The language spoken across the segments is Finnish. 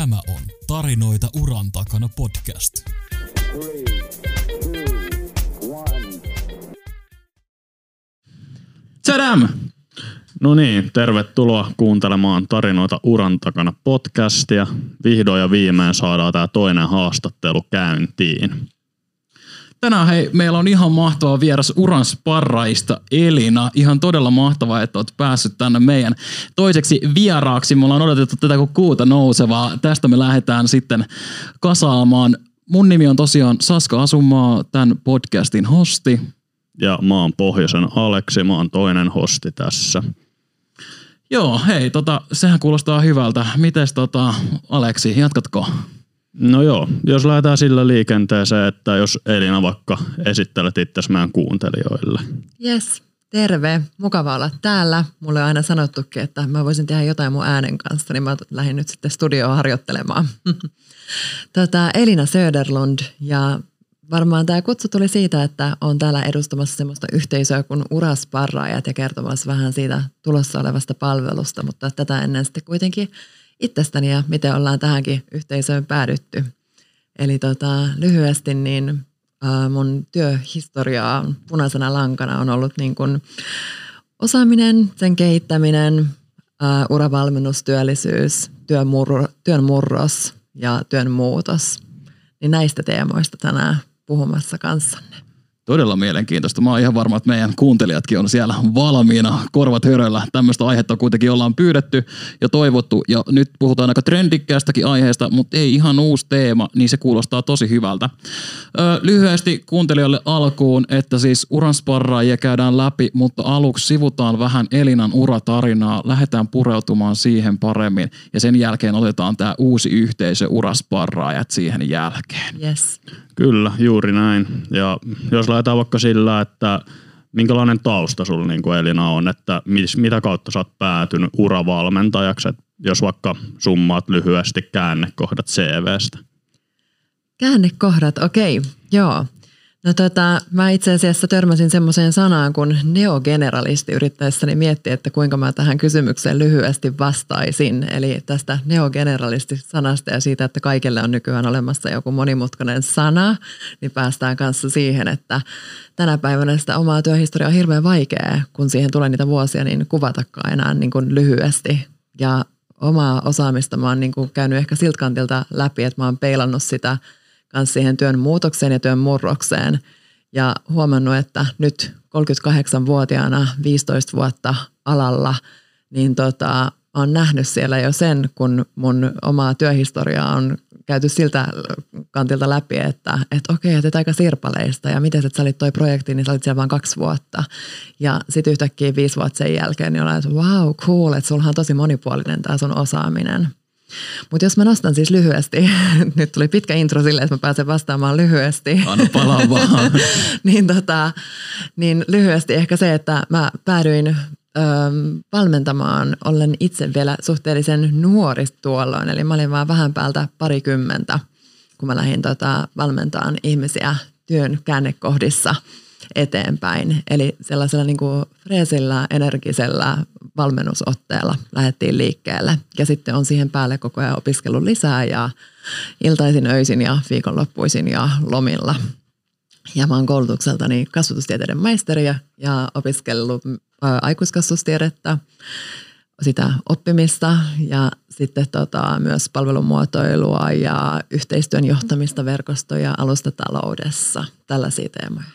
Tämä on Tarinoita uran takana podcast. 3, 2, 1. Tadam! No niin, tervetuloa kuuntelemaan Tarinoita uran takana podcastia. Vihdoin ja viimein saadaan tämä toinen haastattelu käyntiin. Tänään hei, meillä on ihan mahtava vieras Urasparraajista Elina. Ihan todella mahtavaa, että olet päässyt tänne meidän toiseksi vieraaksi. Me ollaan odotettu tätä kuin kuuta nousevaa. Tästä me lähdetään sitten kasaamaan. Mun nimi on tosiaan Saska Asumaa, tämän podcastin hosti. Ja mä oon Pohjoisen Aleksi, mä oon toinen hosti tässä. Joo, hei, sehän kuulostaa hyvältä. Mites Aleksi, jatkatko? No joo, jos lähdetään sillä liikenteeseen, että jos Elina vaikka esittelet itsesi meidän kuuntelijoille. Yes, terve. Mukava olla täällä. Mulle on aina sanottukin, että mä voisin tehdä jotain mun äänen kanssa, niin mä lähdin nyt sitten studioon harjoittelemaan. Elina Söderlund, ja varmaan tämä kutsu tuli siitä, että on täällä edustamassa semmoista yhteisöä kuin Urasparraajat ja kertomassa vähän siitä tulossa olevasta palvelusta, mutta tätä ennen sitten kuitenkin itsestäni ja miten ollaan tähänkin yhteisöön päädytty. Eli lyhyesti niin mun työhistoriaa punaisena lankana on ollut niin kuin osaaminen, sen kehittäminen, uravalmennus, työllisyys, työn murros ja työn muutos. Niin näistä teemoista tänään puhumassa kanssanne. Todella mielenkiintoista. Mä oon ihan varma, että meidän kuuntelijatkin on siellä valmiina, korvat höröllä. Tämmöistä aihetta kuitenkin ollaan pyydetty ja toivottu. Ja nyt puhutaan aika trendikkäästäkin aiheesta, mutta ei ihan uusi teema, niin se kuulostaa tosi hyvältä. Lyhyesti kuuntelijoille alkuun, että siis Urasparraajia käydään läpi, mutta aluksi sivutaan vähän Elinan uratarinaa. Lähdetään pureutumaan siihen paremmin ja sen jälkeen otetaan tämä uusi yhteisö Urasparraajat siihen jälkeen. Yes. Kyllä, juuri näin. Ja jos lähdetään vaikka sillä, että minkälainen tausta sulla niin kuin Elina on, että mitä kautta sä oot päätynyt uravalmentajaksi, jos vaikka summaat lyhyesti käännekohdat CV:stä. Käännekohdat, okei, joo. No mä itse asiassa törmäsin semmoiseen sanaan kuin neogeneralisti yrittäessäni miettiä, että kuinka mä tähän kysymykseen lyhyesti vastaisin. Eli tästä neogeneralisti-sanasta ja siitä, että kaikille on nykyään olemassa joku monimutkainen sana, niin päästään kanssa siihen, että tänä päivänä sitä omaa työhistoriaa on hirveän vaikeaa, kun siihen tulee niitä vuosia, niin kuvatakaan enää niin kuin lyhyesti. Ja omaa osaamista mä oon niin kuin käynyt ehkä siltä kantilta läpi, että mä oon peilannut sitä kans siihen työn muutokseen ja työn murrokseen ja huomannut, että nyt 38-vuotiaana 15 vuotta alalla, niin olen nähnyt siellä jo sen, kun mun omaa työhistoriaa on käyty siltä kantilta läpi, että okei, että aika sirpaleista ja miten sä olit toi projekti, niin sä olit siellä vaan 2 vuotta. Ja sitten yhtäkkiä 5 vuotta sen jälkeen, niin olen, että wow, cool, että sulla on tosi monipuolinen tämä sun osaaminen. Mutta jos mä nostan siis lyhyesti, nyt tuli pitkä intro silleen, että mä pääsen vastaamaan lyhyesti. Anna palaa vaan. niin lyhyesti ehkä se, että mä päädyin valmentamaan, olen itse vielä suhteellisen nuori tuolloin, eli mä olin vaan vähän päältä parikymmentä, kun mä lähdin valmentamaan ihmisiä työn käännekohdissa eteenpäin. Eli sellaisella niin kuin freesillä, energisellä valmennusotteella lähdettiin liikkeelle. Ja sitten on siihen päälle koko ajan opiskellut lisää ja iltaisin, öisin ja viikonloppuisin ja lomilla. Ja mä oon koulutukseltani kasvatustieteiden maisteri ja opiskellut aikuiskasvatustiedettä, sitä oppimista ja sitten myös palvelumuotoilua ja yhteistyön johtamista verkostoja alustataloudessa, tällaisia teemoja.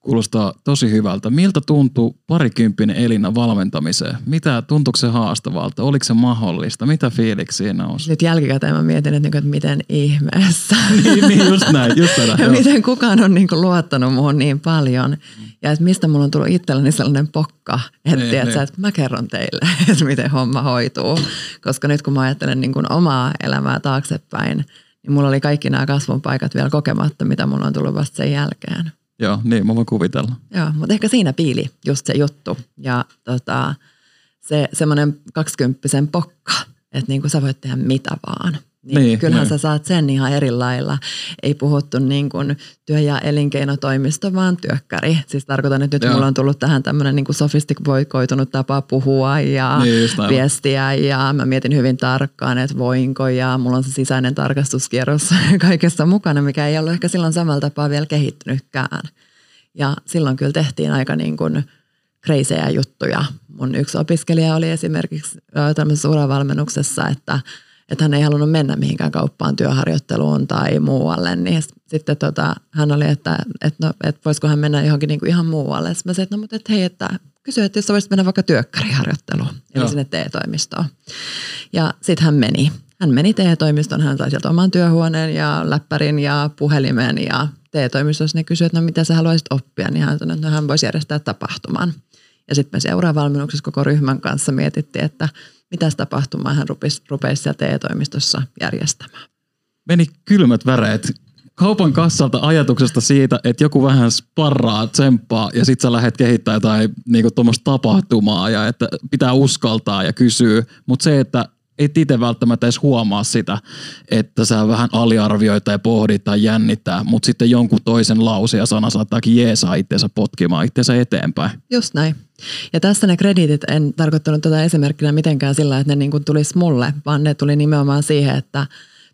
Kuulostaa tosi hyvältä. Miltä tuntuu parikymppinen Elina valmentamiseen? Mitä tuntuuko se haastavalta? Oliko se mahdollista? Mitä fiiliksiä nousi? Nyt jälkikäteen mä mietin, että miten ihmeessä. Niin, just näin. Ja miten kukaan on luottanut muun niin paljon. Ja että mistä mulla on tullut itselleni sellainen pokka, että mä kerron teille, että miten homma hoituu. Koska nyt kun mä ajattelen niin kuin omaa elämää taaksepäin, niin mulla oli kaikki nämä kasvun paikat vielä kokematta, mitä mulla on tullut vasta sen jälkeen. Joo, niin mä voin kuvitella. Joo, mutta ehkä siinä piili just se juttu ja se semmoinen 20-vuotiaan pokka, että niin kuin sä voit tehdä mitä vaan Niin, kyllähän sä saat sen ihan eri lailla. Ei puhuttu niin kuin työ- ja elinkeinotoimisto, vaan työkkäri. Siis tarkoitan, että nyt mulla on tullut tähän tämmöinen niin kuin sofistikoitunut tapa puhua ja viestiä. Ja mä mietin hyvin tarkkaan, että voinko. Ja mulla on se sisäinen tarkastuskierros kaikessa mukana, mikä ei ollut ehkä silloin samalla tapaa vielä kehittynytkään. Ja silloin kyllä tehtiin aika niin kuin kreisejä juttuja. Mun yksi opiskelija oli esimerkiksi tämmöisessä uravalmennuksessa, että hän ei halunnut mennä mihinkään kauppaan, työharjoitteluun tai muualle, niin sitten hän oli, että voisiko hän mennä johonkin niin kuin ihan muualle. Sitten mä sanoin, että no mutta et hei, että kysy, että jos voisit mennä vaikka työkkäriharjoitteluun, eli sinne TE-toimistoon. Ja sitten hän meni. Hän meni TE-toimistoon, hän sai sieltä oman työhuoneen ja läppärin ja puhelimen ja TE-toimistossa ne kysyi, että no mitä sä haluaisit oppia, niin hän sanoi, että no hän voisi järjestää tapahtuman. Ja sitten me seuraavalmennuksessa koko ryhmän kanssa mietittiin, että mitäs tapahtumaa hän rupeisi siellä TE-toimistossa järjestämään. Meni kylmät väreet kaupan kassalta ajatuksesta siitä, että joku vähän sparraa, tsemppaa ja sit sä lähdet kehittämään jotain niinku tuommoista tapahtumaa ja että pitää uskaltaa ja kysyä. Mutta se, että et itse välttämättä edes huomaa sitä, että sä vähän aliarvioit tai pohdit tai jännittää, mutta sitten jonkun toisen lause ja sana saattaakin jeesaa itseensä potkimaan itseensä eteenpäin. Just näin. Ja tässä ne krediitit, en tarkoittanut tätä esimerkkinä mitenkään sillä, että ne niin kuin tulisi mulle, vaan ne tuli nimenomaan siihen, että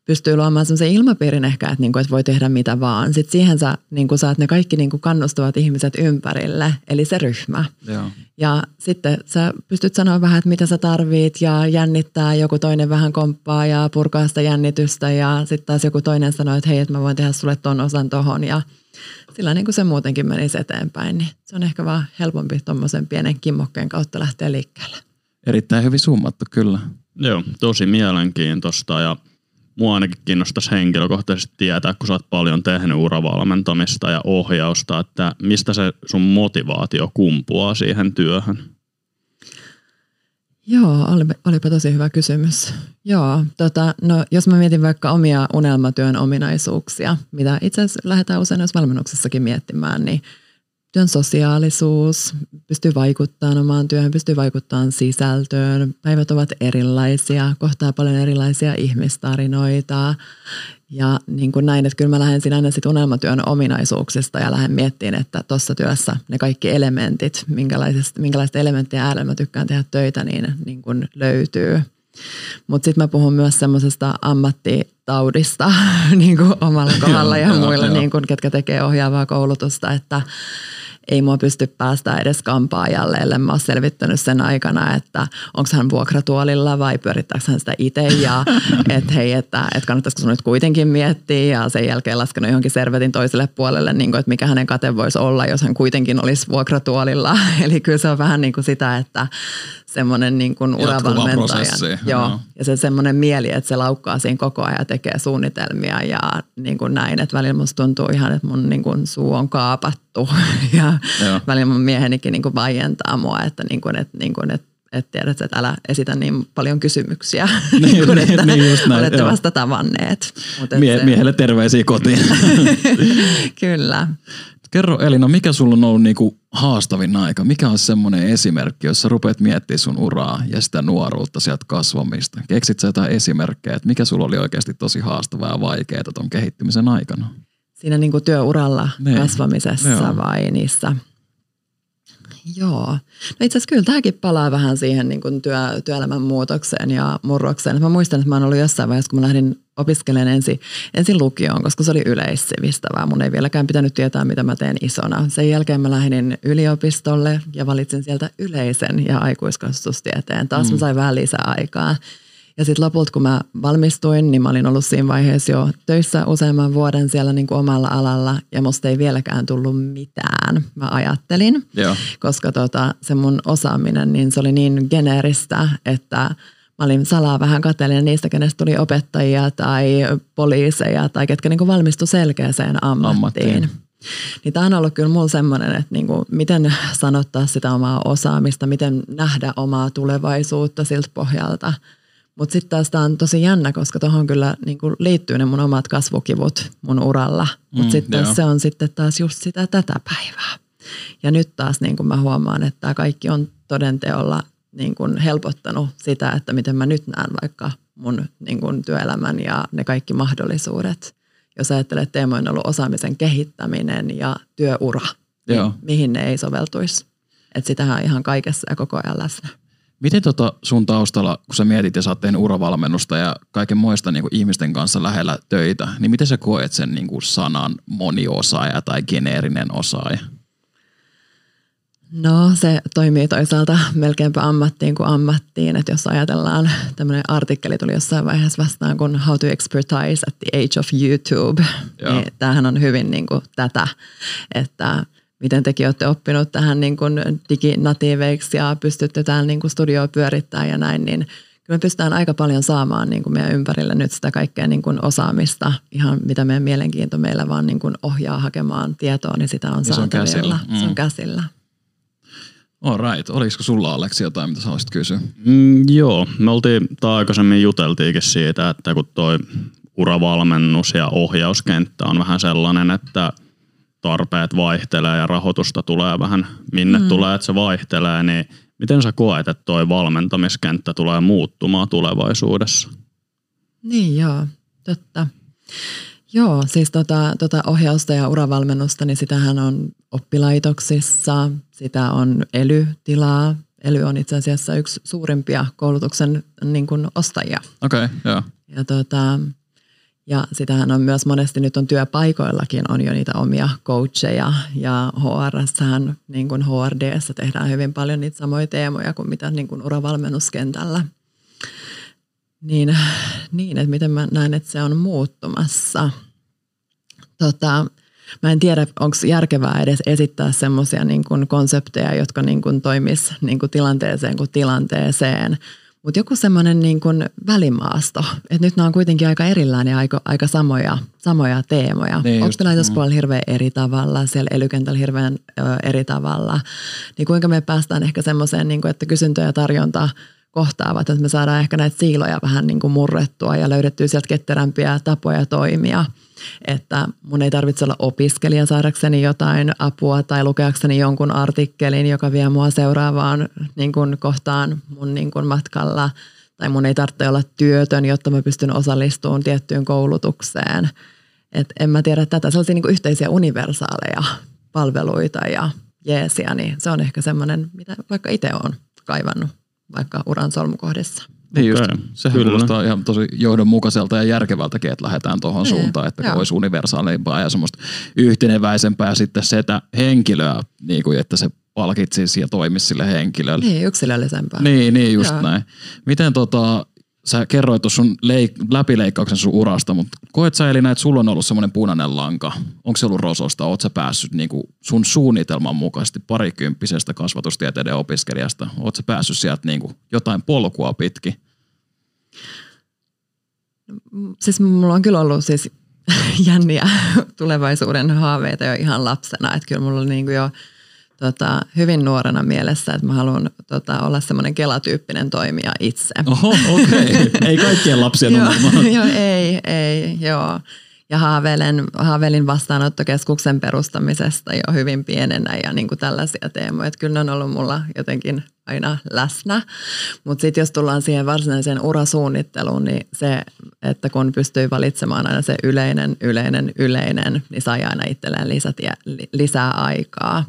pystyy luomaan semmoisen ilmapiirin ehkä, että, niin kuin, että voi tehdä mitä vaan. Sitten siihen sä niin kuin saat ne kaikki niin kuin kannustavat ihmiset ympärille, eli se ryhmä. Joo. Ja sitten sä pystyt sanoa vähän, että mitä sä tarvit ja jännittää, joku toinen vähän komppaa ja purkaa sitä jännitystä ja sitten taas joku toinen sanoo, että hei, että mä voin tehdä sulle ton osan tohon ja sillä niin kuin se muutenkin menisi eteenpäin, niin se on ehkä vaan helpompi tommoisen pienen kimmokkeen kautta lähteä liikkeelle. Erittäin hyvin summattu, kyllä. Joo, tosi mielenkiintoista ja mua ainakin kiinnostaisi henkilökohtaisesti tietää, kun sä oot paljon tehnyt uravalmentamista ja ohjausta, että mistä se sun motivaatio kumpuaa siihen työhön? Joo, olipa tosi hyvä kysymys. Joo, no jos mä mietin vaikka omia unelmatyön ominaisuuksia, mitä itse asiassa lähdetään usein jos valmennuksessakin miettimään, niin työn sosiaalisuus, pystyy vaikuttamaan omaan työhön, pystyy vaikuttamaan sisältöön. Päivät ovat erilaisia, kohtaa paljon erilaisia ihmistarinoita ja niin kuin näin, että kyllä mä lähden siinä aina sitten unelmatyön ominaisuuksista ja lähden miettimään, että tuossa työssä ne kaikki elementit, minkälaista elementtejä äärellä mä tykkään tehdä töitä, niin kuin löytyy. Mutta sitten mä puhun myös semmoisesta ammattitaudista niin kuin omalla kohdalla ja muilla, niin kuin, ketkä tekee ohjaavaa koulutusta, että ei mua pysty päästä edes kampaajalle, ellen mä oon selvittänyt sen aikana, että onko hän vuokratuolilla vai pyörittääkö hän sitä itse ja että hei, että kannattaisiko sun nyt kuitenkin miettiä ja sen jälkeen laskenut johonkin servetin toiselle puolelle, niin kuin, että mikä hänen kate voisi olla, jos hän kuitenkin olisi vuokratuolilla. Eli kyllä se on vähän niin kuin sitä, että semmoinen niin kuin uravalmentaja. Joo. Ja se semmoinen mieli, että se laukkaa siinä koko ajan ja tekee suunnitelmia ja niin kuin näin, että välillä musta tuntuu ihan, että mun niin kuin suu on kaapattu ja välillä mun miehenikin niin kuin vaientaa mua, että niin kuin, että tiedät, että älä esitä niin paljon kysymyksiä, kun olette vasta tavanneet. Miehelle terveisiä kotiin. Kyllä. Kerro Elina, mikä sulla on ollut niinku haastavin aika? Mikä on semmoinen esimerkki, jos sä rupeat miettimään sun uraa ja sitä nuoruutta sieltä kasvamista? Keksit sä jotain esimerkkejä, että mikä sulla oli oikeasti tosi haastavaa ja vaikeaa ton kehittymisen aikana? Siinä niinku työuralla kasvamisessa vai niissä? Joo. No itse asiassa kyllä tämäkin palaa vähän siihen niin kuin työelämän muutokseen ja murrokseen. Mä muistan, että mä oon ollut jossain vaiheessa, kun mä lähdin opiskelemaan ensin lukioon, koska se oli yleissivistävää. Mun ei vieläkään pitänyt tietää, mitä mä teen isona. Sen jälkeen mä lähdin yliopistolle ja valitsin sieltä yleisen ja aikuiskasvatustieteen. Taas mä sain vähän lisää aikaa. Ja sitten lopulta, kun mä valmistuin, niin mä olin ollut siinä vaiheessa jo töissä useamman vuoden siellä niin kuin omalla alalla. Ja musta ei vieläkään tullut mitään, mä ajattelin. Joo. Koska se mun osaaminen, niin se oli niin geneeristä, että mä olin salaa vähän kateellinen niistä, kenestä tuli opettajia tai poliiseja tai ketkä niin kuin valmistui selkeäseen ammattiin. Niin tämä on ollut kyllä mulla semmoinen, että niinku, miten sanottaa sitä omaa osaamista, miten nähdä omaa tulevaisuutta siltä pohjalta. Mutta sitten taas tämä on tosi jännä, koska tuohon kyllä niinku liittyy ne mun omat kasvukivut mun uralla. Mutta sitten se on sitten taas just sitä tätä päivää. Ja nyt taas niinku mä huomaan, että tämä kaikki on todenteolla niinku helpottanut sitä, että miten mä nyt näen vaikka mun niin kuin työelämän ja ne kaikki mahdollisuudet. Jos ajattelee, että teema on ollut osaamisen kehittäminen ja työura, niin mihin ne ei soveltuisi. Että sitähän on ihan kaikessa ja koko ajan läsnä. Miten sun taustalla, kun sä mietit ja sä oot tehnyt uravalmennusta ja kaiken muista niin kuin ihmisten kanssa lähellä töitä, niin miten sä koet sen niin kuin sanan moniosaaja tai geneerinen osaaja? No se toimii toisaalta melkeinpä ammattiin kuin ammattiin, että jos ajatellaan, tämmöinen artikkeli tuli jossain vaiheessa vastaan kun How to Expertise at the Age of YouTube, niin tämähän on hyvin niin kuin tätä, että miten tekin olette oppinut tähän niin kuin diginatiiveiksi ja pystytte täällä niin kuin studioa pyörittämään ja näin, niin kyllä me pystytään aika paljon saamaan niin kuin meidän ympärillä nyt sitä kaikkea niin kuin osaamista, ihan mitä meidän mielenkiinto meillä vaan niin kuin ohjaa hakemaan tietoa, niin sitä on saatavilla. Se on käsillä. Se on käsillä. Alright. Olisiko sulla, Aleksi, jotain, mitä sä haluaisit kysyä? Joo. Me aikaisemmin juteltiinkin siitä, että kun toi uravalmennus ja ohjauskenttä on vähän sellainen, että tarpeet vaihtelee ja rahoitusta tulee vähän, minne tulee, että se vaihtelee, niin miten sä koet, että toi valmentamiskenttä tulee muuttumaan tulevaisuudessa? Niin joo, totta. Joo, siis tota ohjausta ja uravalmennusta, niin sitähän on oppilaitoksissa, sitä on ELY-tilaa. ELY on itse asiassa yksi suurimpia koulutuksen niin kuin ostajia. Okei, joo. Ja sitähän on myös monesti nyt on työpaikoillakin on jo niitä omia coacheja ja HR-sähän, niin kuin HRD:ssä tehdään hyvin paljon niitä samoja teemoja kuin mitä niin kuin uravalmennuskentällä. Niin, että miten mä näen, että se on muuttumassa. Mä en tiedä, onko järkevää edes esittää semmoisia niin kuin konsepteja, jotka niin kuin toimis niin kuin tilanteeseen kuin tilanteeseen. Mutta joku semmoinen niin kuin välimaasto, että nyt nämä on kuitenkin aika erillään ja aika samoja teemoja. Oppilaitospuolella hirveän eri tavalla, siellä ELY-kentällä hirveän eri tavalla. Niin kuinka me päästään ehkä semmoiseen, niin kuin, että kysyntöä ja tarjonta kohtaavat, että me saadaan ehkä näitä siiloja vähän niin kuin murrettua ja löydettyä sieltä ketterämpiä tapoja toimia. Että mun ei tarvitse olla opiskelija saadakseni jotain apua tai lukeakseni jonkun artikkelin, joka vie mua seuraavaan niin kuin kohtaan mun niin kuin matkalla. Tai mun ei tarvitse olla työtön, jotta mä pystyn osallistumaan tiettyyn koulutukseen. Että en mä tiedä tätä. Sellaisia niin kuin yhteisiä universaaleja palveluita ja jeesiä, niin se on ehkä semmoinen, mitä vaikka itse olen kaivannut vaikka uran solmukohdissa. Niin okay. Just, sehän kuulostaa ihan tosi johdonmukaiselta ja järkevältäkin, että lähdetään tuohon suuntaan, että olisi universaalimpaa ja semmoista yhteneväisempää ja sitten se, että henkilöä, niin kuin, että se palkitsisi ja toimisi sille henkilölle. Niin, yksilöllisempää. Niin just näin. Miten sä kerroit tuossa sun läpileikkauksen sun urasta, mutta koet sä Elina, että sulla on ollut semmoinen punainen lanka? Onko se ollut rososta? Oot sä päässyt niin kuin sun suunnitelman mukaisesti parikymppisestä kasvatustieteiden opiskelijasta? Oot sä päässyt sieltä niin kuin jotain polkua pitkin? Siis mulla on kyllä ollut siis jänniä tulevaisuuden haaveita jo ihan lapsena. Että kyllä mulla oli niin kuin jo hyvin nuorena mielessä, että mä haluan olla semmoinen Kela-tyyppinen toimija itse. Oho, okei. Okay. Ei kaikkien lapsien ongelmaa. Joo, ei. Ja haaveilin vastaanottokeskuksen perustamisesta jo hyvin pienenä ja niin kuin tällaisia teemoja. Että kyllä ne on ollut mulla jotenkin aina läsnä. Mutta sitten jos tullaan siihen varsinaiseen urasuunnitteluun, niin se, että kun pystyy valitsemaan aina se yleinen, niin sai aina itselleen lisää aikaa.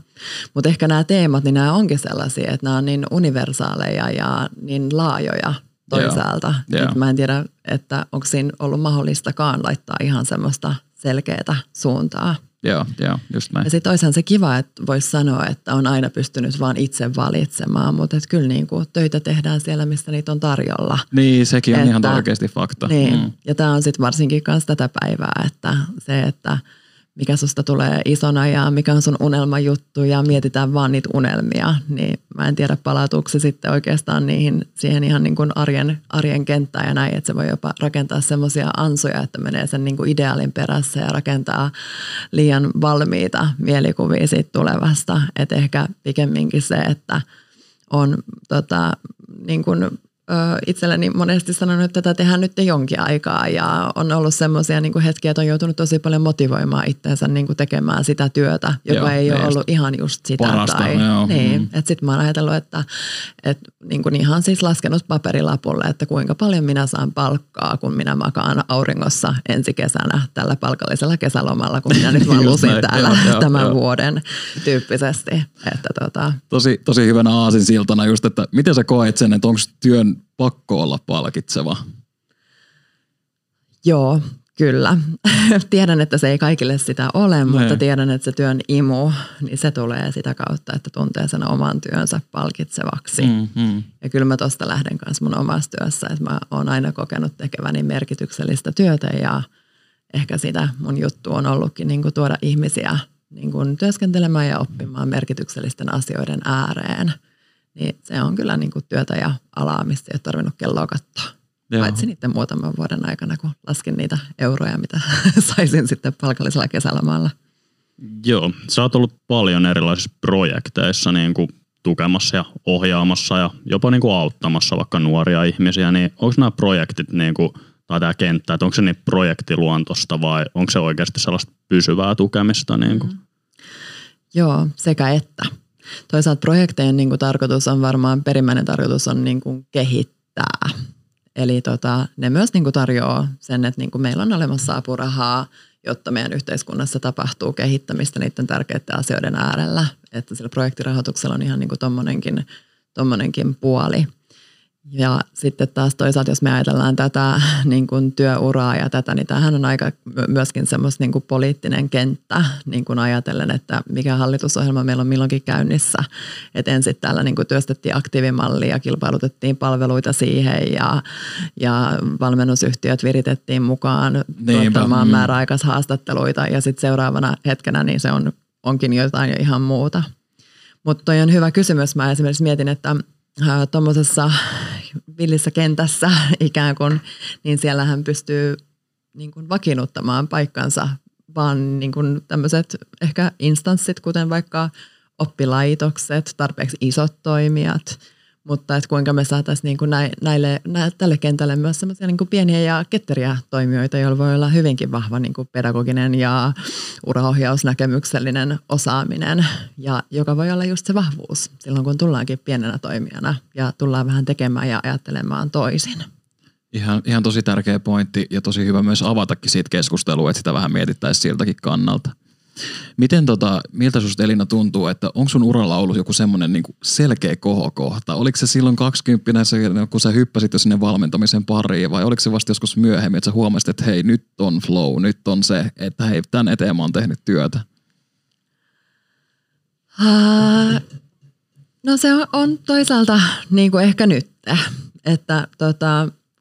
Mutta ehkä nämä teemat, niin nämä onkin sellaisia, että nämä on niin universaaleja ja niin laajoja toisaalta. Että mä en tiedä, että onko siinä ollut mahdollistakaan laittaa ihan semmoista selkeää suuntaa. Joo, just näin. Ja sitten oishan se kiva, että voisi sanoa, että on aina pystynyt vaan itse valitsemaan, mutta kyllä niinku töitä tehdään siellä, missä niitä on tarjolla. Niin, sekin on ihan oikeasti fakta. Niin, ja tämä on sitten varsinkin myös tätä päivää, että se, että mikä susta tulee isona ja mikä on sun unelmajuttu ja mietitään vaan niitä unelmia, niin mä en tiedä palautuuko se sitten oikeastaan siihen ihan niin kuin arjen kenttään ja näin, että se voi jopa rakentaa semmoisia ansoja, että menee sen niin kuin ideaalin perässä ja rakentaa liian valmiita mielikuvia siitä tulevasta, että ehkä pikemminkin se, että on niin kuin itselleni monesti sanonut, että tätä tehdään nyt jonkin aikaa ja on ollut semmoisia niin kuin hetkiä, että on joutunut tosi paljon motivoimaan itseänsä niin kuin tekemään sitä työtä, joka joo, ei ole ollut ihan just sitä. Parasta, tai, joo. Niin, että sitten mä oon ajatellut, että niin kuin ihan siis laskenut paperilapulle, että kuinka paljon minä saan palkkaa, kun minä makaan auringossa ensi kesänä tällä palkallisella kesälomalla, kun minä nyt vaan lusin täällä tämän vuoden tyyppisesti. Että Tosi hyvänä aasinsiltana just, että miten sä koet sen, että onko työn pakko olla palkitseva? Joo, kyllä. Tiedän, että se ei kaikille sitä ole, mutta tiedän, että se työn imu, niin se tulee sitä kautta, että tuntee sen oman työnsä palkitsevaksi. Mm-hmm. Ja kyllä mä tosta lähden kanssa mun omassa työssä, että mä oon aina kokenut tekeväni merkityksellistä työtä ja ehkä sitä mun juttu on ollutkin niin kuin tuoda ihmisiä niin kuin työskentelemään ja oppimaan merkityksellisten asioiden ääreen. Niin se on kyllä niin kuin työtä ja alaa, mistä ei ole tarvinnut kelloa katsoa. Joo. Paitsi niiden muutaman vuoden aikana, kun laskin niitä euroja, mitä saisin sitten palkallisella kesälomalla. Joo, sä oot ollut paljon erilaisissa projekteissa niin kuin tukemassa ja ohjaamassa ja jopa niin kuin auttamassa vaikka nuoria ihmisiä. Niin onko nämä projektit niin kuin, tai tämä kenttä, että onko se niin projektiluontosta vai onko se oikeasti sellaista pysyvää tukemista? Niin kuin? Joo, sekä että. Toisaalta projektejen niin kuin tarkoitus on varmaan, perimmäinen tarkoitus on niin kuin kehittää. Eli ne myös niin kuin tarjoaa sen, että niin kuin meillä on olemassa apurahaa, jotta meidän yhteiskunnassa tapahtuu kehittämistä niiden tärkeiden asioiden äärellä. Että sillä projektirahoituksella on ihan niin kuin tommonenkin puoli. Ja sitten taas toisaalta, jos me ajatellaan tätä niin kuin työuraa ja tätä, niin tämähän on aika myöskin semmoista niin kuin poliittinen kenttä, niin kuin ajatellen, että mikä hallitusohjelma meillä on milloinkin käynnissä. Että ensin täällä niin kuin työstettiin aktiivimallia ja kilpailutettiin palveluita siihen ja valmennusyhtiöt viritettiin mukaan tuottamaan määräaikaishaastatteluita ja sitten seuraavana hetkenä niin se onkin jotain jo ihan muuta. Mutta toi on hyvä kysymys. Mä esimerkiksi mietin, että tuommoisessa villissä kentässä ikään kuin, niin siellähän pystyy niin kuin vakiinnuttamaan paikkansa, vaan niin kuin tämmöiset ehkä instanssit, kuten vaikka oppilaitokset, tarpeeksi isot toimijat, mutta että kuinka me saataisiin niin kuin tälle kentälle myös semmoisia niin kuin pieniä ja ketteriä toimijoita, joilla voi olla hyvinkin vahva niin kuin pedagoginen ja uraohjausnäkemyksellinen osaaminen, ja joka voi olla just se vahvuus silloin, kun tullaankin pienenä toimijana ja tullaan vähän tekemään ja ajattelemaan toisin. Ihan tosi tärkeä pointti ja tosi hyvä myös avatakin siitä keskustelua, että sitä vähän mietittäisiin siltäkin kannalta. Miten miltä susta Elina tuntuu, että onko sun uralla ollut joku semmoinen niinku selkeä kohokohta? Oliko se silloin 20, kun sä hyppäsit jo sinne valmentamisen pariin, vai oliko se vasta joskus myöhemmin, että sä huomasit, että hei, nyt on flow, nyt on se, että hei, tän eteen mä oon tehnyt työtä? No se on toisaalta niin kuin ehkä nyt, että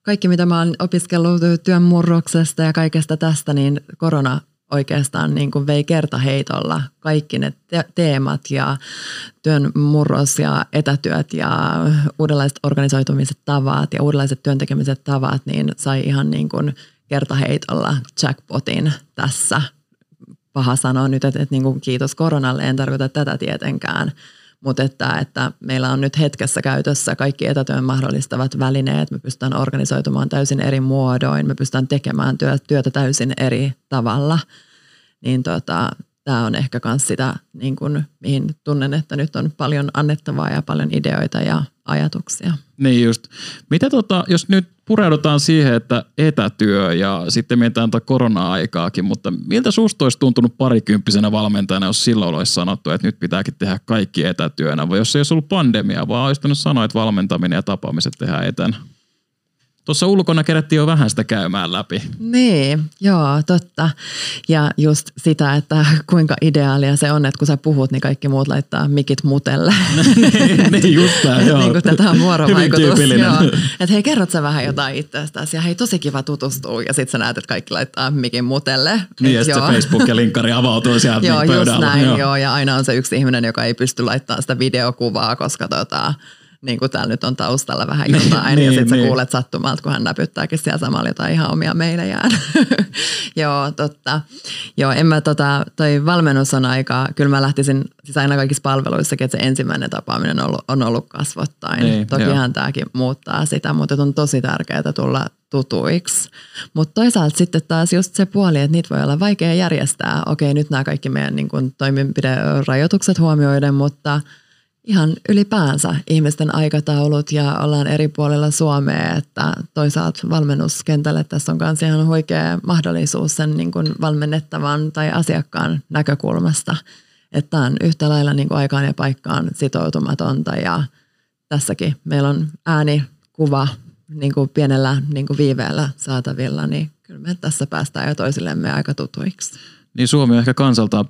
kaikki mitä mä oon opiskellut työn murroksesta ja kaikesta tästä, niin korona oikeastaan niin kuin vei kertaheitolla kaikki ne teemat ja työn murros ja etätyöt ja uudenlaiset organisoitumiset tavat ja uudenlaiset työntekemiset tavat, niin sai ihan niin kuin kertaheitolla jackpotin tässä. Paha sanoa nyt, että niin kuin kiitos koronalle, en tarkoita tätä tietenkään, mutta että meillä on nyt hetkessä käytössä kaikki etätyön mahdollistavat välineet, me pystytään organisoitumaan täysin eri muodoin, me pystytään tekemään työtä täysin eri tavalla, niin tämä on ehkä myös sitä, niin kun, mihin tunnen, että nyt on paljon annettavaa ja paljon ideoita ja ajatuksia. Niin just. Mitä jos nyt pureudutaan siihen, että etätyö ja sitten mietitään korona-aikaakin, mutta miltä susta olisi tuntunut parikymppisenä valmentajana, jos silloin olisi sanottu, että nyt pitääkin tehdä kaikki etätyönä, vai jos ei olisi ollut pandemia, vaan olisi tullut sanoa, että valmentaminen ja tapaamiset tehdään etänä? Tuossa ulkona kerättiin jo vähän sitä käymään läpi. Niin, joo, totta. Ja just sitä, että kuinka ideaalia se on, että kun sä puhut, niin kaikki muut laittaa mikit mutelle. Niin, just tämä, joo. Niin kuin tätä on vuorovaikutus. Että hei, kerrot sä vähän jotain itsestäsi ja hei, tosi kiva tutustua. Ja sit sä näet, että kaikki laittaa mikin mutelle. Niin, ja se Facebook ja linkkari avautuu sieltä niin pöydällä. Joo, just näin, joo. Ja aina on se yksi ihminen, joka ei pysty laittamaan sitä videokuvaa, koska niin kuin täällä nyt on taustalla vähän jotain, ja sitten sä kuulet sattumalta, kun hän näpyttääkin siellä samalla jotain ihan omia meilejään. Joo, totta. Joo, en mä toi valmennus on aika, kyllä mä lähtisin, siis aina kaikissa palveluissakin, että se ensimmäinen tapaaminen on ollut kasvottain. Niin, tokihan tääkin muuttaa sitä, mutta on tosi tärkeää tulla tutuiksi. Mutta toisaalta sitten taas just se puoli, että niitä voi olla vaikea järjestää. Okei, nyt nämä kaikki meidän niin kun, toimenpiderajoitukset huomioiden, mutta ihan ylipäänsä ihmisten aikataulut ja ollaan eri puolilla Suomea, että toisaalta valmennuskentälle tässä on myös ihan huikea mahdollisuus sen niin kun valmennettavan tai asiakkaan näkökulmasta. Että tämä on yhtä lailla niin kun aikaan ja paikkaan sitoutumatonta ja tässäkin meillä on ääni, kuva, niin kuin pienellä niin kuin viiveellä saatavilla, niin kyllä me tässä päästään jo toisillemme aika tutuiksi. Niin Suomi on ehkä kansaltaan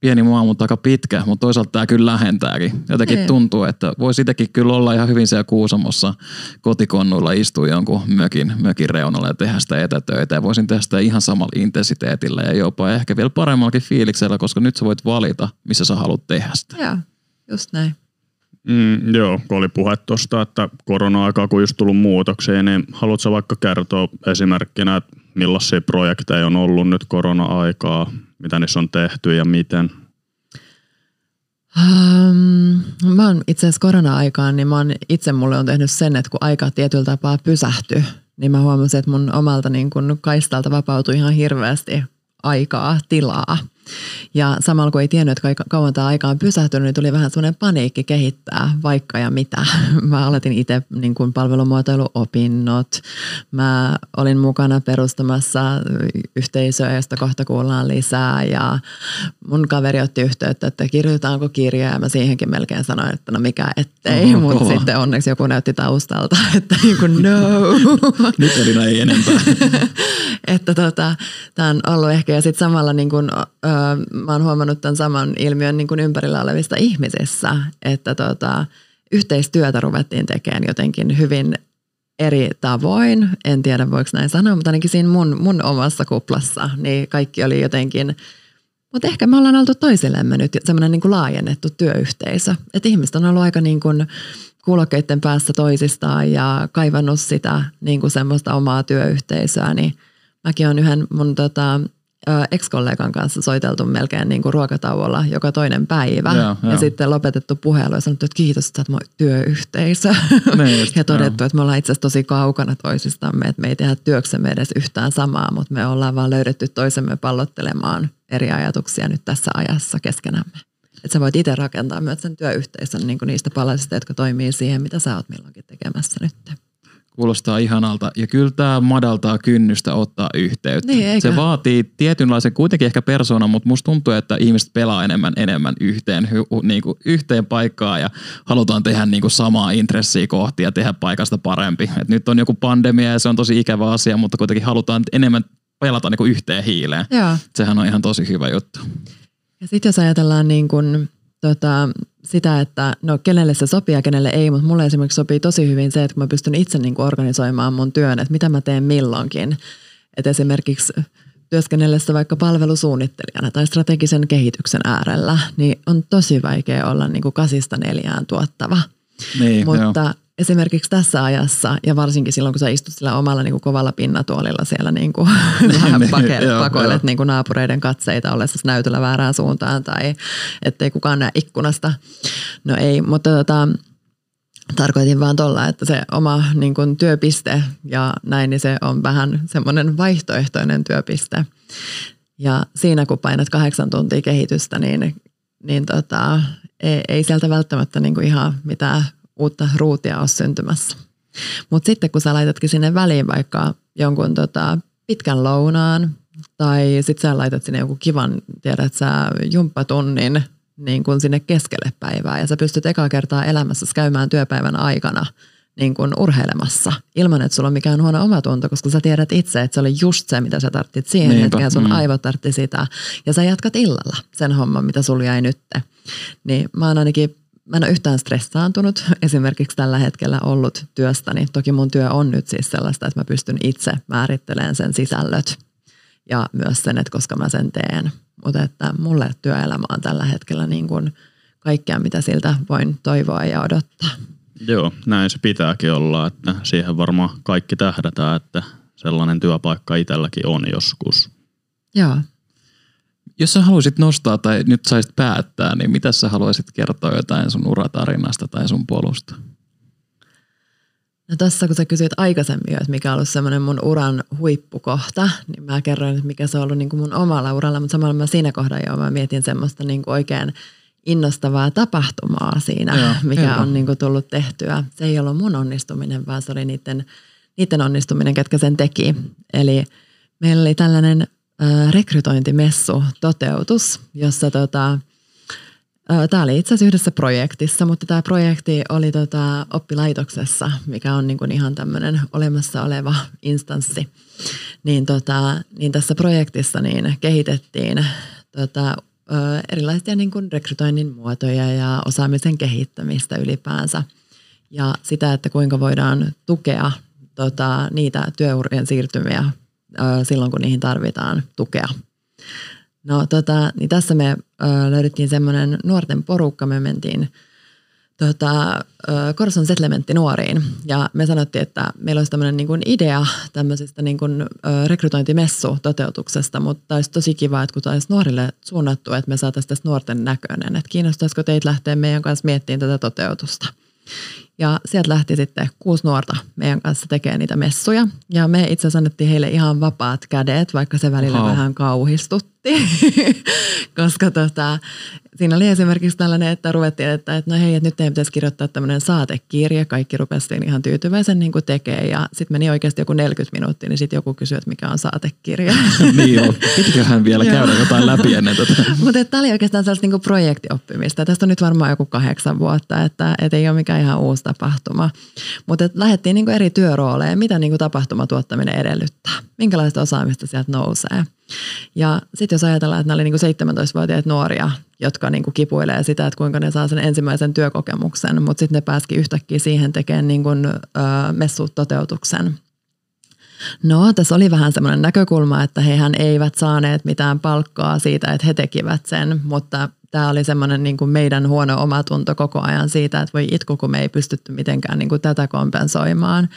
pieni maa, mutta aika pitkä, mutta toisaalta tämä kyllä lähentääkin. Jotenkin tuntuu, että voisi itsekin kyllä olla ihan hyvin siellä Kuusamossa kotikonnuilla istua jonkun mökin reunalla ja tehdä sitä etätöitä. Ja voisin tehdä sitä ihan samalla intensiteetillä ja jopa ehkä vielä paremmallakin fiiliksellä, koska nyt sä voit valita, missä sä haluat tehdä sitä. Joo, just näin. Joo, kun oli puhe tuosta, että korona-aikaa kun just tullut muutokseen, niin haluatko vaikka kertoa esimerkkinä, että millaisia projekteja on ollut nyt korona-aikaa, mitä niissä on tehty ja miten? Mä oon itse asiassa korona-aikaan, niin mulle on tehnyt sen, että kun aika tietyllä tapaa pysähtyi, niin mä huomasin, että mun omalta niin kun kaistalta vapautui ihan hirveästi aikaa, tilaa. Ja samalla kun ei tiennyt, että kauan tämä aika on pysähtynyt, niin tuli vähän semmoinen paniikki kehittää vaikka ja mitä. Mä aloitin itse niin kuin palvelumuotoiluopinnot. Mä olin mukana perustamassa yhteisöä, josta kohta kuullaan lisää. Ja mun kaveri otti yhteyttä, että kirjoitetaanko kirjaa. Ja mä siihenkin melkein sanoin, että no mikä ettei. Mutta sitten onneksi joku näytti taustalta, että niin kuin no. Nyt Elina ei enempää. Että tämä on ollut ehkä. Ja sitten samalla niin kuin mä oon huomannut tämän saman ilmiön niin kuin ympärillä olevista ihmisissä, että yhteistyötä ruvettiin tekemään jotenkin hyvin eri tavoin. En tiedä, voiko näin sanoa, mutta ainakin siinä mun omassa kuplassa, niin kaikki oli jotenkin, mutta ehkä me ollaan oltu toisillemme nyt semmoinen niin kuin laajennettu työyhteisö. Että ihmiset on ollut aika niin kuin kuulokkeiden päässä toisistaan ja kaivannut sitä niin kuin semmoista omaa työyhteisöä, niin mäkin olen yhden mun ex-kollegan kanssa soiteltu melkein niin kuin ruokatauolla joka toinen päivä. Ja sitten lopetettu puhelu ja sanottu, että kiitos, että sä oot työyhteisö. Ja todettu, että me ollaan itse asiassa tosi kaukana toisistamme, että me ei tehdä työksemme edes yhtään samaa, mutta me ollaan vaan löydetty toisemme pallottelemaan eri ajatuksia nyt tässä ajassa keskenämme. Että sä voit itse rakentaa myös sen työyhteisön niin kuin niistä palasista, jotka toimii siihen, mitä sä oot milloinkin tekemässä nyt. Kuulostaa ihanalta. Ja kyllä tämä madaltaa kynnystä ottaa yhteyttä. Niin, se vaatii tietynlaisen kuitenkin ehkä persoonan, mutta musta tuntuu, että ihmiset pelaa enemmän yhteen paikkaan ja halutaan tehdä niin kuin samaa intressiä kohti ja tehdä paikasta parempi. Et nyt on joku pandemia ja se on tosi ikävä asia, mutta kuitenkin halutaan enemmän pelata niin kuin yhteen hiileen. Joo. Sehän on ihan tosi hyvä juttu. Ja sitten jos ajatellaan niin kuin sitä, että no kenelle se sopii ja kenelle ei, mutta mulle esimerkiksi sopii tosi hyvin se, että kun mä pystyn itse niin kuin organisoimaan mun työn, että mitä mä teen milloinkin. Että esimerkiksi työskennellessä vaikka palvelusuunnittelijana tai strategisen kehityksen äärellä, niin on tosi vaikea olla niin kuin 8–4 tuottava. Niin, mutta esimerkiksi tässä ajassa, ja varsinkin silloin, kun sä istut sillä omalla niin kuin kovalla pinnatuolilla siellä niin kuin vähän pakoilet niin kuin naapureiden katseita ollessa näytöllä väärään suuntaan tai ettei kukaan näe ikkunasta. No ei, mutta tarkoitin vaan tuolla, että se oma niin kuin työpiste ja näin, niin se on vähän semmoinen vaihtoehtoinen työpiste. Ja siinä, kun painat 8 tuntia kehitystä, niin ei sieltä välttämättä niin kuin ihan mitään uutta ruutia on syntymässä. Mutta sitten kun sä laitatkin sinne väliin vaikka jonkun pitkän lounaan tai sitten sä laitat sinne joku kivan, tiedät sä, jumppatunnin niin kun sinne keskelle päivää ja sä pystyt ekaa kertaa elämässä käymään työpäivän aikana niin kun urheilemassa ilman, että sulla on mikään huono omatunto, koska sä tiedät itse, että se oli just se, mitä sä tarvitsit siihen hetkeen, sun aivot tarvitsi sitä ja sä jatkat illalla sen homman, mitä sulla jäi nyt. Niin mä oon ainakin mä en ole yhtään stressaantunut esimerkiksi tällä hetkellä ollut työstäni. Toki mun työ on nyt siis sellaista, että mä pystyn itse määrittelemään sen sisällöt ja myös sen, että koska mä sen teen. Mutta että mulle työelämä on tällä hetkellä niin kuin kaikkea, mitä siltä voin toivoa ja odottaa. Joo, näin se pitääkin olla, että siihen varmaan kaikki tähdätään, että sellainen työpaikka itselläkin on joskus. Joo. Jos sä haluaisit nostaa tai nyt saisit päättää, niin mitä sä haluaisit kertoa jotain sun uratarinasta tai sun polusta? No tässä kun sä kysyit aikaisemmin, että mikä on ollut semmoinen mun uran huippukohta, niin mä kerroin, että mikä se on ollut niin kuin mun omalla uralla, mutta samalla mä siinä kohdan jo mä mietin semmoista niin kuin oikein innostavaa tapahtumaa siinä, joo, mikä joo. on niin kuin tullut tehtyä. Se ei ollut mun onnistuminen, vaan se oli niiden onnistuminen, ketkä sen teki. Eli meillä oli tällainen rekrytointimessu toteutus, jossa tämä oli itse asiassa yhdessä projektissa, mutta tämä projekti oli oppilaitoksessa, mikä on niin kuin ihan tämmöinen olemassa oleva instanssi. Niin tässä projektissa niin kehitettiin erilaisia niin kuin rekrytoinnin muotoja ja osaamisen kehittämistä ylipäänsä. Ja sitä, että kuinka voidaan tukea niitä työurien siirtymiä silloin, kun niihin tarvitaan tukea. No niin tässä me löydettiin semmoinen nuorten porukka, me mentiin Korson setlementti nuoriin ja me sanottiin, että meillä olisi tämmöinen niin kuin idea tämmöisestä niin kuin rekrytointimessutoteutuksesta, mutta olisi tosi kiva, että kun taisi nuorille suunnattu, että me saataisiin tässä nuorten näköinen, että kiinnostaisiko teitä lähteä meidän kanssa miettimään tätä toteutusta. Ja sieltä lähti sitten 6 nuorta meidän kanssa tekemään niitä messuja. Ja me itse asiassa annettiin heille ihan vapaat kädet, vaikka se välillä vähän kauhistutti. Koska siinä oli esimerkiksi tällainen, että ruvettiin, että no hei, että nyt ei pitäisi kirjoittaa tämmöinen saatekirja. Kaikki rupesivat ihan tyytyväisen niin kuin tekemään. Ja sitten meni oikeasti joku 40 minuuttia, niin sitten joku kysyi, että mikä on saatekirja. Niin joo, pitiköhän vielä käydä jotain läpi ennen tätä. Mutta tämä oli oikeastaan sellaista niin kuin projektioppimista. Tästä on nyt varmaan joku 8 vuotta, että ei ole mikään ihan uusi tapahtuma. Mutta lähdettiin niin kuin eri työrooleja, mitä niin kuin tapahtumatuottaminen edellyttää. Minkälaista osaamista sieltä nousee. Ja sitten jos ajatellaan, että nämä oli niin kuin 17-vuotiaat nuoria, jotka niin kuin kipuilee sitä, että kuinka ne saa sen ensimmäisen työkokemuksen, mutta sitten ne pääski yhtäkkiä siihen tekemään niin kuin messutoteutuksen. No, tässä oli vähän semmoinen näkökulma, että hehän eivät saaneet mitään palkkaa siitä, että he tekivät sen, mutta tämä oli semmoinen niin kuin meidän huono omatunto koko ajan siitä, että voi itku, kun me ei pystytty mitenkään niin kuin tätä kompensoimaan,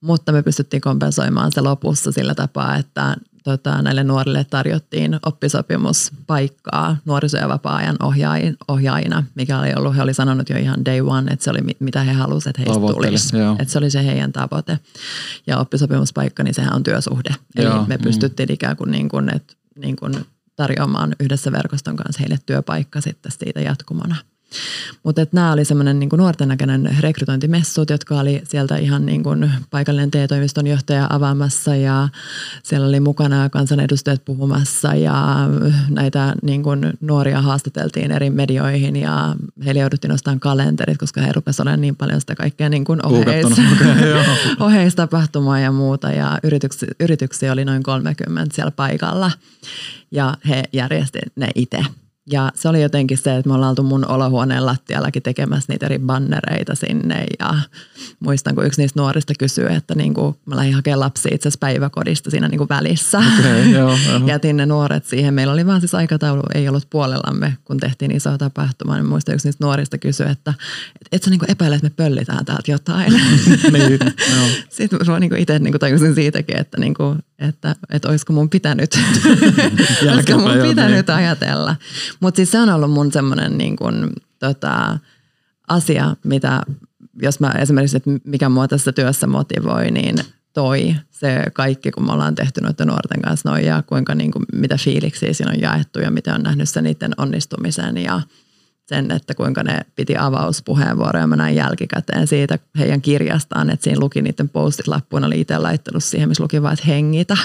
mutta me pystyttiin kompensoimaan se lopussa sillä tapaa, että näille nuorille tarjottiin oppisopimuspaikkaa nuoriso- ja vapaa-ajan ohjaajina, mikä oli ollut, he oli sanonut jo ihan day one, että se oli mitä he halusivat, että heistä tulisi. Joo. Että se oli se heidän tavoite. Ja oppisopimuspaikka, niin sehän on työsuhde. Eli joo, me pystyttiin ikään kuin, tarjoamaan yhdessä verkoston kanssa heille työpaikka sitten siitä jatkumona. Mutta nämä oli semmoinen niin nuorten näköinen rekrytointimessut, jotka oli sieltä ihan niin kuin paikallinen TE-toimiston johtaja avaamassa ja siellä oli mukana kansanedustajat puhumassa ja näitä niin kuin nuoria haastateltiin eri medioihin ja heille jouduttiin nostamaan kalenterit, koska he rupesivat olemaan niin paljon sitä kaikkea niin kuin oheistapahtumaa ja muuta ja yrityksiä oli noin 30 siellä paikalla ja he järjesti ne itse. Ja se oli jotenkin se, että me ollaan oltu mun olohuoneen lattiallakin tekemässä niitä eri bannereita sinne. Ja muistan, kun yksi niistä nuorista kysyi, että niinku, mä lähdin hakemaan lapsia itse asiassa päiväkodista siinä niinku välissä. Okay, joo, jätin ne nuoret siihen. Meillä oli vaan siis aikataulu, ei ollut puolellamme, kun tehtiin isoa tapahtumaa. Niin muistan, yksi niistä nuorista kysyi, että et sä niinku epäile, että me pöllitään täältä jotain. Niin, joo. Sitten mä niinku itse niinku tajusin siitäkin, että niinku, että olisiko mun pitänyt, ajatella. Mutta siis se on ollut mun semmoinen niin kun, asia, mitä jos mä esimerkiksi, että mikä mua tässä työssä motivoi, niin toi se kaikki, kun me ollaan tehty noiden nuorten kanssa noin ja kuinka, niin kun, mitä fiiliksiä siinä on jaettu ja miten on nähnyt sen niiden onnistumisen ja sen, että kuinka ne piti avauspuheenvuoroja. Mä näin jälkikäteen siitä heidän kirjastaan, että siinä luki niiden post-it-lappuun. Oli itse laittanut siihen, missä luki vaan, että hengitä.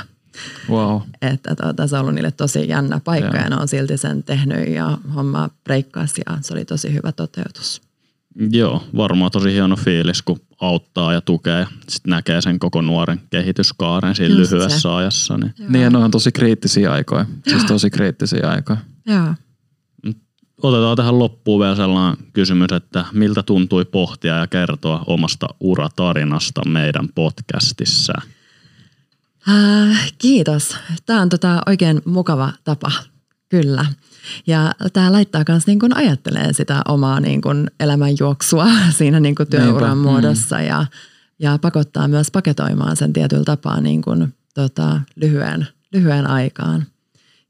Wow. Että se on ollut niille tosi jännä paikka ja ne on silti sen tehnyt ja homma breikkaasi ja se oli tosi hyvä toteutus. Joo, varmaan tosi hieno fiilis, kun auttaa ja tukee. Sitten näkee sen koko nuoren kehityskaaren siinä just lyhyessä se. Ajassa. Niin, ja ne on tosi kriittisiä aikoja. Siis tosi kriittisiä aikoja. Joo. Otetaan tähän loppuun vielä sellainen kysymys, että miltä tuntui pohtia ja kertoa omasta uratarinasta meidän podcastissa? Kiitos. Tämä on oikein mukava tapa Kyllä. Ja tämä laittaa myös niin ajattelemaan sitä omaa niin elämänjuoksua siinä niin työuran muodossa ja pakottaa myös paketoimaan sen tietyllä tapaa niin lyhyen aikaan.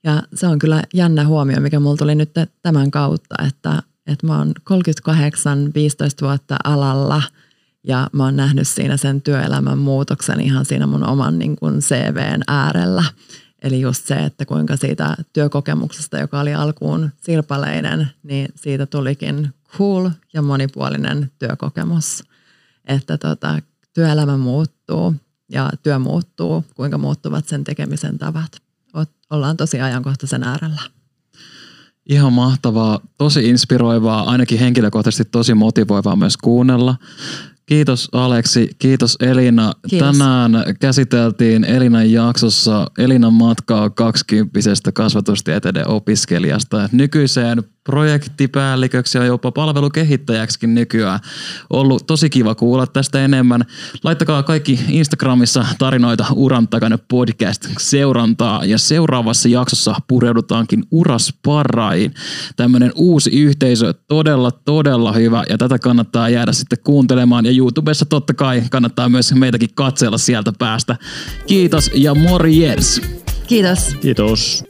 Ja se on kyllä jännä huomio, mikä mulla tuli nyt tämän kautta, että mä oon 38, 15 vuotta alalla ja mä oon nähnyt siinä sen työelämän muutoksen ihan siinä mun oman niin kuin CV:n äärellä. Eli just se, että kuinka siitä työkokemuksesta, joka oli alkuun sirpaleinen, niin siitä tulikin cool ja monipuolinen työkokemus. Että työelämä muuttuu ja työ muuttuu, kuinka muuttuvat sen tekemisen tavat. Ollaan tosi ajankohtaisen äärellä. Ihan mahtavaa, tosi inspiroivaa, ainakin henkilökohtaisesti tosi motivoivaa myös kuunnella. Kiitos Aleksi, kiitos Elina. Kiitos. Tänään käsiteltiin Elinan jaksossa Elinan matkaa 20-vuotiaasta kasvatustieteiden opiskelijasta nykyiseen projektipäälliköksi ja jopa palvelukehittäjäksikin nykyään. Ollut tosi kiva kuulla tästä enemmän. Laittakaa kaikki Instagramissa Tarinoita uran takana podcast seurantaa ja seuraavassa jaksossa pureudutaankin Urasparraajiin. Tämmöinen uusi yhteisö, todella hyvä ja tätä kannattaa jäädä sitten kuuntelemaan ja YouTubessa totta kai kannattaa myös meitäkin katsella sieltä päästä. Kiitos ja morjens! Kiitos! Kiitos!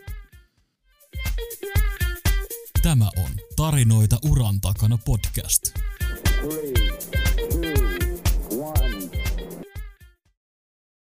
Tämä on Tarinoita uran takana podcast.